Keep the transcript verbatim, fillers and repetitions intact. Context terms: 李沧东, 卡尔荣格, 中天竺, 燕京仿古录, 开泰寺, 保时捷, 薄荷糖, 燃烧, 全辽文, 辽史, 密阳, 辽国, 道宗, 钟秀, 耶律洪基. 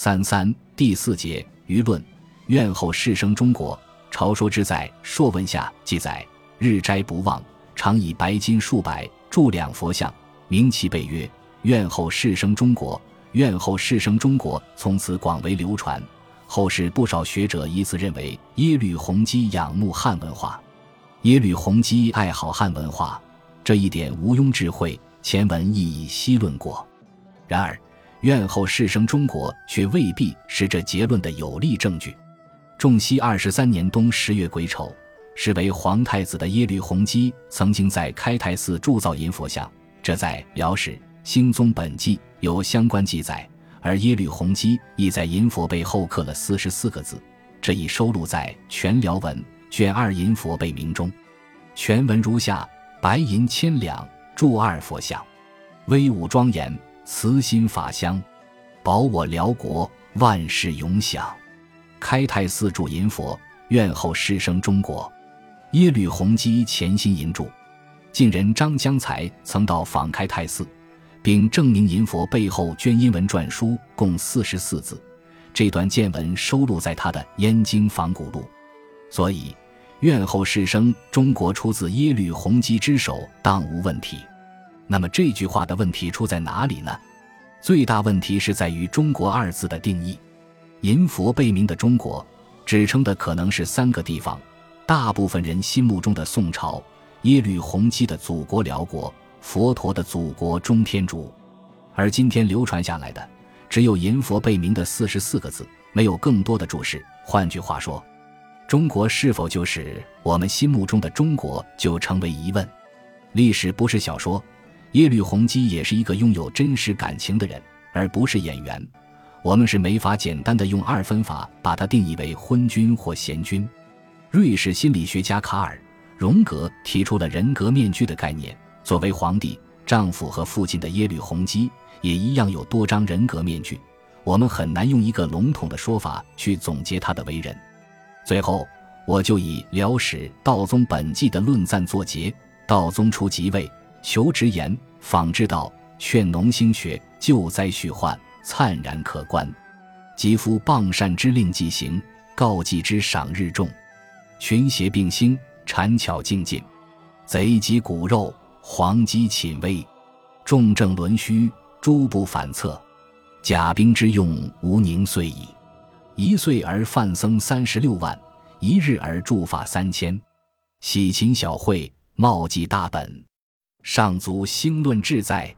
三三第四节舆论。愿后世生中国，朝说之在《说文》下记载：日斋不忘，常以白金数百铸两佛像，名其备曰：愿后世生中国。愿后世生中国从此广为流传，后世不少学者以此认为耶律洪基仰慕汉文化，耶律洪基爱好汉文化，这一点毋庸置喙，前文亦已析论过。然而愿后世生中国却未必是这结论的有力证据。仲熙二十三年冬十月癸丑，时为皇太子的耶律洪基曾经在开泰寺铸造银佛像，这在《辽史·兴宗本纪》有相关记载，而耶律洪基亦在银佛背后刻了四十四个字，这已收录在《全辽文》卷二银佛背铭中。全文如下：白银千两，铸二佛像，威武庄严，慈心法香，保我辽国，万世永享。开泰寺铸银佛，愿后世生中国。耶律洪基潜心银铸，晋人张将才曾到访开泰寺，并证明银佛背后镌阴文篆书共四十四字，这段见闻收录在他的《燕京仿古录》。所以愿后世生中国出自耶律洪基之手当无问题。那么这句话的问题出在哪里呢？最大问题是在于中国二字的定义。银佛背名的中国指称的可能是三个地方，大部分人心目中的宋朝，耶律洪基的祖国辽国，佛陀的祖国中天竺。而今天流传下来的只有银佛背名的四十四个字，没有更多的注释。换句话说，中国是否就是我们心目中的中国就成为疑问。历史不是小说，耶律洪基也是一个拥有真实感情的人，而不是演员。我们是没法简单的用二分法把它定义为昏君或贤君。瑞士心理学家卡尔荣格提出了人格面具的概念，作为皇帝、丈夫和父亲的耶律洪基也一样有多张人格面具，我们很难用一个笼统的说法去总结他的为人。最后我就以《辽史·道宗本纪》的论赞作结。道宗初即位，求直言，仿制道，劝农兴学，救灾续患，灿然可观。即夫谤善之令即行，告祭之赏日重，群邪并兴，缠巧竞进，贼及骨肉，皇鸡寝威，重政沦虚，诸不反侧，甲兵之用，无宁岁矣。一岁而犯僧三十六万，一日而铸法三千，喜勤小惠，冒济大本，上足兴论志在。